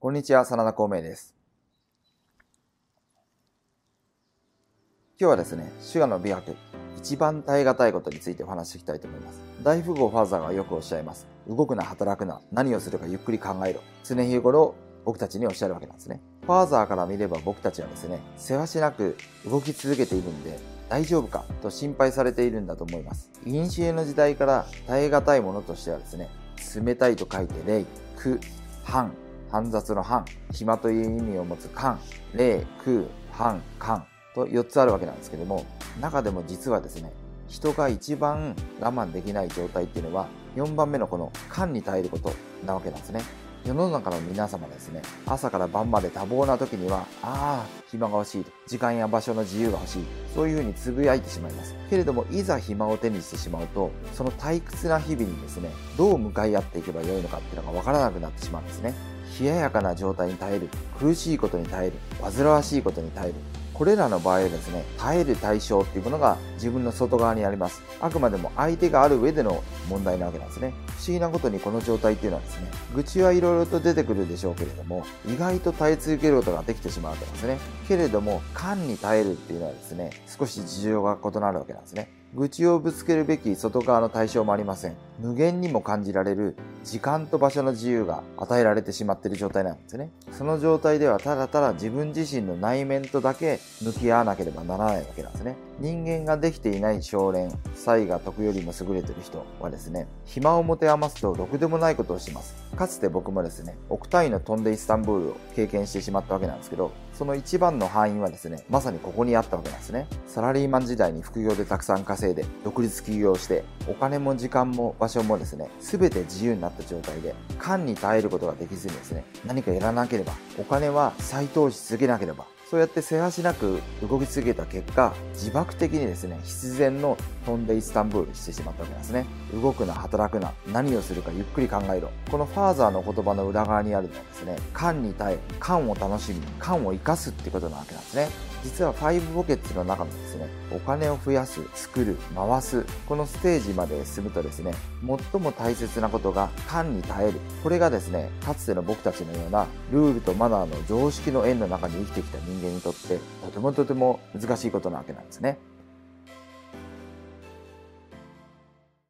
こんにちは、真田光明です。今日はですね、手話の美白、一番耐え難いことについてお話していきたいと思います。大富豪ファーザーがよくおっしゃいます。動くな、働くな、何をするかゆっくり考えろ。常日頃、僕たちにおっしゃるわけなんですね。ファーザーから見れば僕たちはですね、せわしなく動き続けているんで、大丈夫かと心配されているんだと思います。古の時代から耐え難いものとしてはですね、冷たいと書いて冷、苦、煩、煩雑の煩、暇という意味を持つ寒、冷、空、煩、寒と4つあるわけなんですけども、中でも実はですね、人が一番我慢できない状態っていうのは4番目のこの寒に耐えることなわけなんですね。世の中の皆様ですね、朝から晩まで多忙な時には、ああ、暇が欲しいと、時間や場所の自由が欲しい、そういうふうにつぶやいてしまいます。けれども、いざ暇を手にしてしまうと、その退屈な日々にですね、どう向かい合っていけばよいのかっていうのがわからなくなってしまうんですね。冷ややかな状態に耐える、苦しいことに耐える、煩わしいことに耐える。これらの場合はですね、耐える対象っていうものが自分の外側にあります。あくまでも相手がある上での問題なわけなんですね。不思議なことにこの状態っていうのはですね、愚痴はいろいろと出てくるでしょうけれども、意外と耐え続けることができてしまうわけなんですね。けれども、感に耐えるっていうのはですね、少し事情が異なるわけなんですね。愚痴をぶつけるべき外側の対象もありません。無限にも感じられる時間と場所の自由が与えられてしまっている状態なんですね。その状態ではただただ自分自身の内面とだけ向き合わなければならないわけなんですね。人間ができていない少年、才が得よりも優れている人はですね、暇を持て余すとろくでもないことをします。かつて僕もですね、億単位の飛んでイスタンブールを経験してしまったわけなんですけど、その一番の範囲はですね、まさにここにあったわけなんですね。サラリーマン時代に副業でたくさん稼いで、独立起業して、お金も時間も場所もですね、全て自由になった状態で、感に耐えることができずにですね、何かやらなければ、お金は再投資続けなければ、そうやってせわしなく動き続けた結果、自爆的にですね、必然の飛んでイスタンブールしてしまったわけなんですね。動くな、働くな、何をするかゆっくり考えろ。このファーザーの言葉の裏側にあるのはですね、感に耐え、感を楽しみ、感を生かすってことなわけなんですね。実は5ポケッツの中のですね、お金を増やす、作る、回す、このステージまで進むとですね、最も大切なことが感に耐える。これがですね、かつての僕たちのようなルールとマナーの常識の円の中に生きてきた人間にとってとても難しいことなわけなんですね。